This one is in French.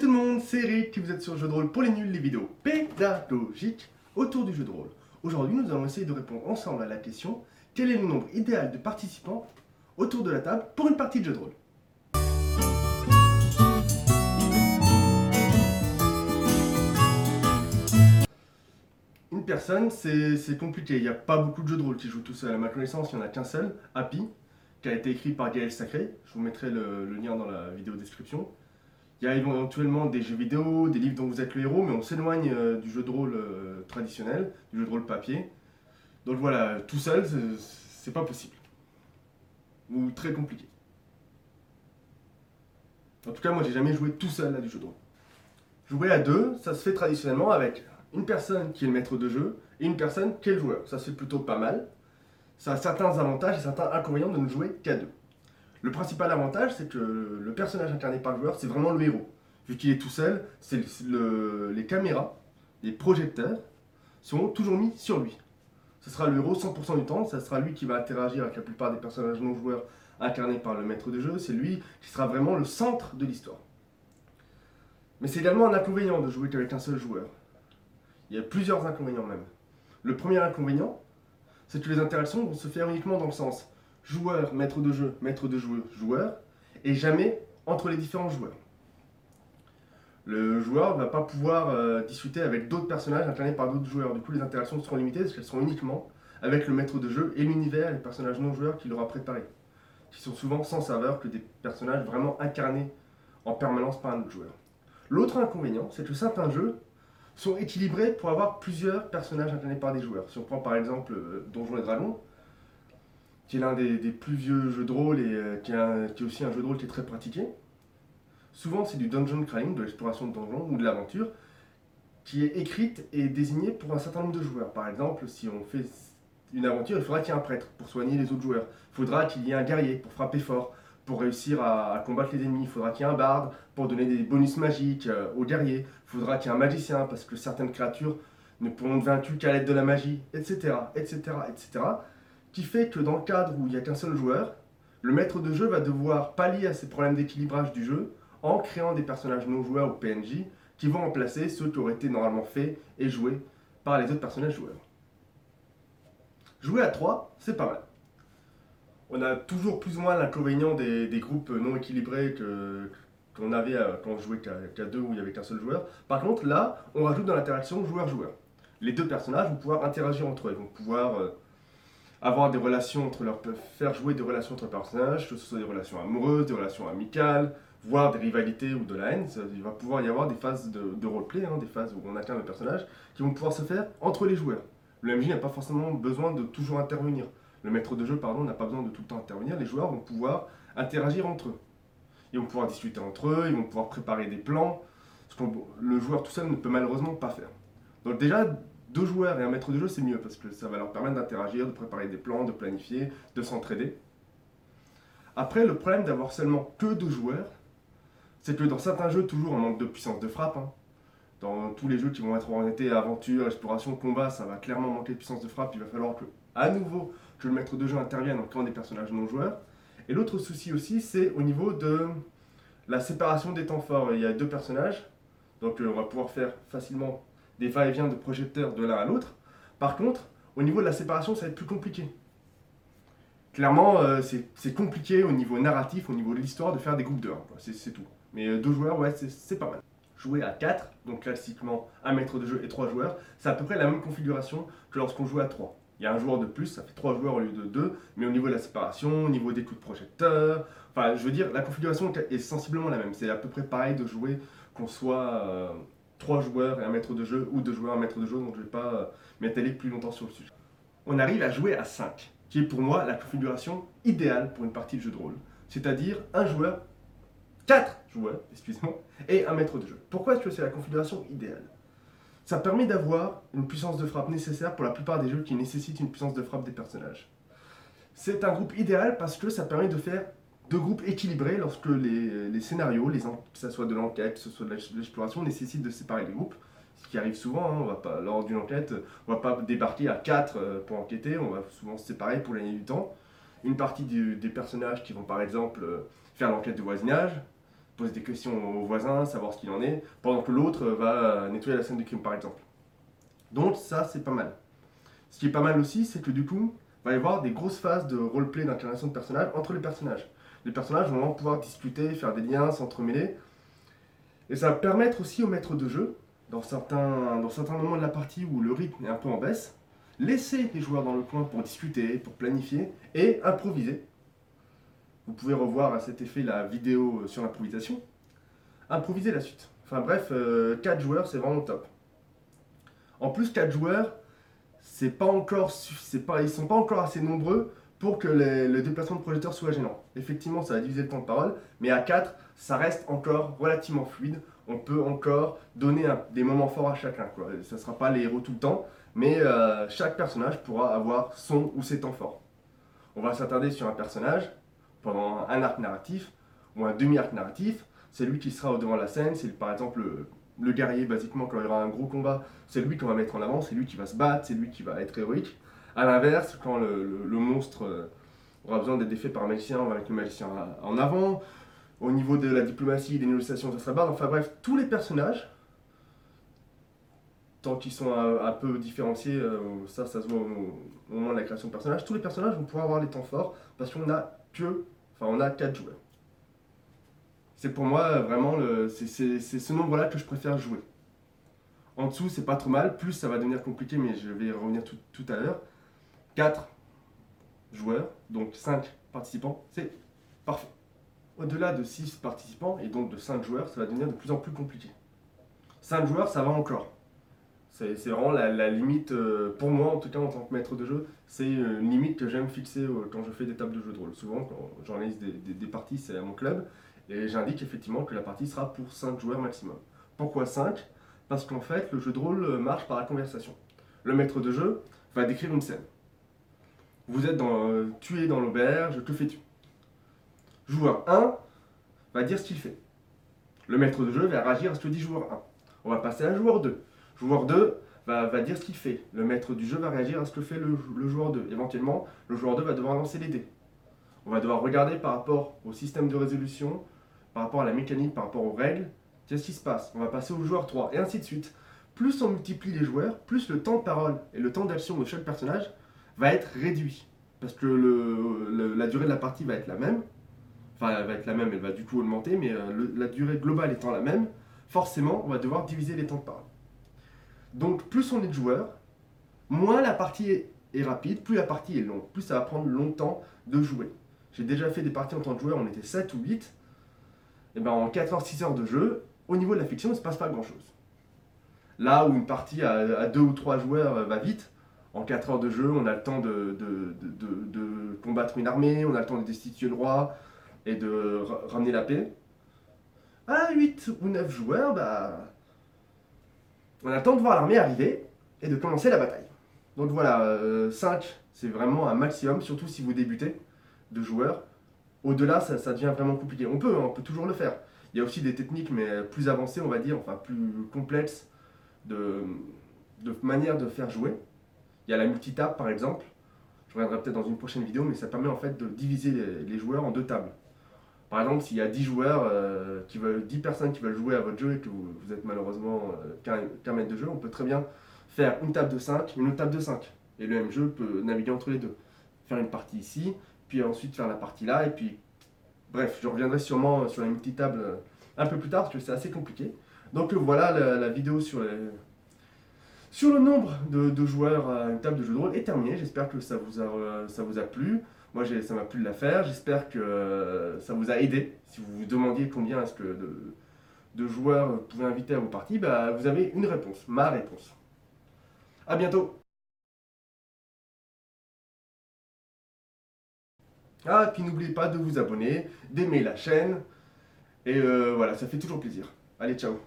Salut tout le monde, c'est Eric, vous êtes sur Jeu de rôle pour les nuls, les vidéos pédagogiques autour du jeu de rôle. Aujourd'hui, nous allons essayer de répondre ensemble à la question « Quel est le nombre idéal de participants autour de la table pour une partie de jeu de rôle ?» Une personne, c'est compliqué, il n'y a pas beaucoup de jeux de rôle qui jouent tout seul. À ma connaissance, il n'y en a qu'un seul, Happy, qui a été écrit par Gaël Sacré. Je vous mettrai le lien dans la vidéo description. Il y a éventuellement des jeux vidéo, des livres dont vous êtes le héros, mais on s'éloigne du jeu de rôle traditionnel, du jeu de rôle papier. Donc voilà, tout seul, c'est pas possible. Ou très compliqué. En tout cas, moi j'ai jamais joué tout seul à du jeu de rôle. Jouer à deux, ça se fait traditionnellement avec une personne qui est le maître de jeu et une personne qui est le joueur. Ça se fait plutôt pas mal. Ça a certains avantages et certains inconvénients de ne jouer qu'à deux. Le principal avantage, c'est que le personnage incarné par le joueur, c'est vraiment le héros. Vu qu'il est tout seul, c'est les caméras, les projecteurs, seront toujours mis sur lui. Ce sera le héros 100% du temps, ce sera lui qui va interagir avec la plupart des personnages non-joueurs incarnés par le maître de jeu, c'est lui qui sera vraiment le centre de l'histoire. Mais c'est également un inconvénient de jouer qu'avec un seul joueur. Il y a plusieurs inconvénients même. Le premier inconvénient, c'est que les interactions vont se faire uniquement dans le sens joueur, maître de jeu, joueur, et jamais entre les différents joueurs. Le joueur ne va pas pouvoir discuter avec d'autres personnages incarnés par d'autres joueurs. Du coup, les interactions seront limitées parce qu'elles seront uniquement avec le maître de jeu et l'univers, les personnages non-joueurs qu'il aura préparés, qui sont souvent sans saveur que des personnages vraiment incarnés en permanence par un autre joueur. L'autre inconvénient, c'est que certains jeux sont équilibrés pour avoir plusieurs personnages incarnés par des joueurs. Si on prend par exemple Donjons et Dragons, qui est l'un des plus vieux jeux de rôle et qui est aussi un jeu de rôle qui est très pratiqué. Souvent, c'est du dungeon crawling, de l'exploration de donjons ou de l'aventure, qui est écrite et désignée pour un certain nombre de joueurs. Par exemple, si on fait une aventure, il faudra qu'il y ait un prêtre pour soigner les autres joueurs. Il faudra qu'il y ait un guerrier pour frapper fort, pour réussir à combattre les ennemis. Il faudra qu'il y ait un barde pour donner des bonus magiques aux guerriers. Il faudra qu'il y ait un magicien parce que certaines créatures ne pourront être vaincues qu'à l'aide de la magie, etc., etc., etc. Qui fait que dans le cadre où il n'y a qu'un seul joueur, le maître de jeu va devoir pallier à ces problèmes d'équilibrage du jeu en créant des personnages non-joueurs ou PNJ qui vont remplacer ceux qui auraient été normalement faits et joués par les autres personnages joueurs. Jouer à 3, c'est pas mal. On a toujours plus ou moins l'inconvénient des groupes non équilibrés qu'on avait quand on jouait qu'à deux où il n'y avait qu'un seul joueur. Par contre, là, on rajoute dans l'interaction joueur-joueur. Les deux personnages vont pouvoir interagir entre eux, ils vont pouvoir avoir des relations entre leurs, faire jouer des relations entre personnages, que ce soit des relations amoureuses, des relations amicales, voire des rivalités ou de la haine. Il va pouvoir y avoir des phases de roleplay, des phases où on incarne le personnage, qui vont pouvoir se faire entre les joueurs. Le MJ n'a pas forcément besoin de toujours intervenir. Le maître de jeu, pardon, n'a pas besoin de tout le temps intervenir. Les joueurs vont pouvoir interagir entre eux. Ils vont pouvoir discuter entre eux, ils vont pouvoir préparer des plans, ce que le joueur tout seul ne peut malheureusement pas faire. Donc déjà, deux joueurs et un maître de jeu, c'est mieux parce que ça va leur permettre d'interagir, de préparer des plans, de planifier, de s'entraider. Après, le problème d'avoir seulement que deux joueurs, c'est que dans certains jeux, toujours on manque de puissance de frappe. Dans tous les jeux qui vont être orientés à aventure, exploration, combat, ça va clairement manquer de puissance de frappe. Il va falloir à nouveau que le maître de jeu intervienne en créant des personnages non joueurs. Et l'autre souci aussi, c'est au niveau de la séparation des temps forts. Il y a deux personnages, donc on va pouvoir faire facilement des va-et-vient de projecteurs de l'un à l'autre. Par contre, au niveau de la séparation, ça va être plus compliqué. Clairement, c'est compliqué au niveau narratif, au niveau de l'histoire, de faire des groupes de 1, c'est tout. Mais deux joueurs, ouais, c'est pas mal. Jouer à 4, donc classiquement un maître de jeu et 3 joueurs, c'est à peu près la même configuration que lorsqu'on joue à 3. Il y a un joueur de plus, ça fait 3 joueurs au lieu de 2, mais au niveau de la séparation, au niveau des coups de projecteur, enfin, je veux dire, la configuration est sensiblement la même. C'est à peu près pareil de jouer qu'on soit 3 joueurs et un maître de jeu, ou 2 joueurs et un maître de jeu, donc je ne vais pas m'étaler plus longtemps sur le sujet. On arrive à jouer à 5, qui est pour moi la configuration idéale pour une partie de jeu de rôle, c'est-à-dire 4 joueurs, excuse-moi, et un maître de jeu. Pourquoi est-ce que c'est la configuration idéale? Ça permet d'avoir une puissance de frappe nécessaire pour la plupart des jeux qui nécessitent une puissance de frappe des personnages. C'est un groupe idéal parce que ça permet de faire deux groupes équilibrés lorsque les scénarios, que ce soit de l'enquête, que ce soit de l'exploration, nécessitent de séparer les groupes. Ce qui arrive souvent, on va pas, lors d'une enquête, on ne va pas débarquer à 4 pour enquêter, on va souvent se séparer pour gagner du temps. Une partie des personnages qui vont par exemple faire l'enquête de voisinage, poser des questions aux voisins, savoir ce qu'il en est, pendant que l'autre va nettoyer la scène du crime par exemple. Donc ça c'est pas mal. Ce qui est pas mal aussi, c'est que du coup, il va y avoir des grosses phases de roleplay d'incarnation de personnages entre les personnages. Les personnages vont vraiment pouvoir discuter, faire des liens, s'entremêler. Et ça va permettre aussi au maître de jeu, dans certains moments de la partie où le rythme est un peu en baisse, laisser les joueurs dans le coin pour discuter, pour planifier et improviser. Vous pouvez revoir à cet effet la vidéo sur l'improvisation. Improviser la suite. Enfin bref, 4 joueurs, c'est vraiment top. En plus, 4 joueurs, ils sont pas encore assez nombreux pour que le déplacement de projecteur soit gênant. Effectivement, ça va diviser le temps de parole, mais à 4, ça reste encore relativement fluide. On peut encore donner des moments forts à chacun, quoi. Ça ne sera pas les héros tout le temps, mais chaque personnage pourra avoir son ou ses temps forts. On va s'attarder sur un personnage pendant un arc narratif ou un demi-arc narratif. C'est lui qui sera au devant de la scène, c'est par exemple le guerrier, basiquement, quand il y aura un gros combat, c'est lui qu'on va mettre en avant, c'est lui qui va se battre, c'est lui qui va être héroïque. A l'inverse, quand le monstre aura besoin d'être défait par un magicien, on va mettre le magicien en avant. Au niveau de la diplomatie, des négociations, ça se rabat. Enfin bref, tous les personnages, tant qu'ils sont un peu différenciés, ça se voit au moment de la création de personnages, tous les personnages vont pouvoir avoir les temps forts parce qu'on a on a 4 joueurs. C'est pour moi vraiment c'est ce nombre-là que je préfère jouer. En dessous, c'est pas trop mal, plus ça va devenir compliqué, mais je vais y revenir tout à l'heure. 4 joueurs, donc 5 participants, c'est parfait. Au-delà de 6 participants, et donc de 5 joueurs, ça va devenir de plus en plus compliqué. 5 joueurs, ça va encore. C'est vraiment la limite, pour moi en tout cas en tant que maître de jeu, c'est une limite que j'aime fixer quand je fais des tables de jeu de rôle. Souvent, quand j'organise des parties, c'est à mon club, et j'indique effectivement que la partie sera pour 5 joueurs maximum. Pourquoi 5 ? Parce qu'en fait, le jeu de rôle marche par la conversation. Le maître de jeu va décrire une scène. Vous êtes tu es dans l'auberge, que fais-tu ? Joueur 1 va dire ce qu'il fait. Le maître de jeu va réagir à ce que dit joueur 1. On va passer à joueur 2. Joueur 2 va dire ce qu'il fait. Le maître du jeu va réagir à ce que fait le joueur 2. Éventuellement, le joueur 2 va devoir lancer les dés. On va devoir regarder par rapport au système de résolution, par rapport à la mécanique, par rapport aux règles, qu'est-ce qui se passe. On va passer au joueur 3 et ainsi de suite. Plus on multiplie les joueurs, plus le temps de parole et le temps d'action de chaque personnage va être réduit. Parce que la durée de la partie va être la même. Enfin, elle va être la même, elle va du coup augmenter, mais la durée globale étant la même, forcément, on va devoir diviser les temps de parole. Donc, plus on est de joueurs, moins la partie est rapide, plus la partie est longue, plus ça va prendre longtemps de jouer. J'ai déjà fait des parties en tant que joueur, on était 7 ou 8, et ben en 4-6 heures de jeu, au niveau de la fiction, il ne se passe pas grand-chose. Là où une partie à 2 ou 3 joueurs va vite, en 4 heures de jeu, on a le temps de combattre une armée, on a le temps de destituer le roi, et de ramener la paix. À 8 ou 9 joueurs, on attend de voir l'armée arriver et de commencer la bataille. Donc voilà, 5, c'est vraiment un maximum, surtout si vous débutez de joueurs. Au-delà, ça devient vraiment compliqué. On peut toujours le faire. Il y a aussi des techniques, mais plus avancées, on va dire, enfin plus complexes de manière de faire jouer. Il y a la multitable, par exemple. Je reviendrai peut-être dans une prochaine vidéo, mais ça permet en fait de diviser les joueurs en 2 tables. Par exemple, s'il y a 10 joueurs, 10 personnes qui veulent jouer à votre jeu et que vous êtes malheureusement qu'un maître de jeu, on peut très bien faire une table de 5, une autre table de 5. Et le même jeu peut naviguer entre les deux. Faire une partie ici, puis ensuite faire la partie là, et puis... Bref, je reviendrai sûrement sur la multitable un peu plus tard, parce que c'est assez compliqué. Donc voilà, la vidéo sur le nombre de joueurs à une table de jeu de rôle est terminée. J'espère que ça vous a plu. Moi, ça m'a plu de la faire, j'espère que ça vous a aidé. Si vous vous demandiez combien est-ce que de joueurs vous pouvez inviter à vos parties, vous avez une réponse, ma réponse. A bientôt. Ah, et puis n'oubliez pas de vous abonner, d'aimer la chaîne, et voilà, ça fait toujours plaisir. Allez, ciao.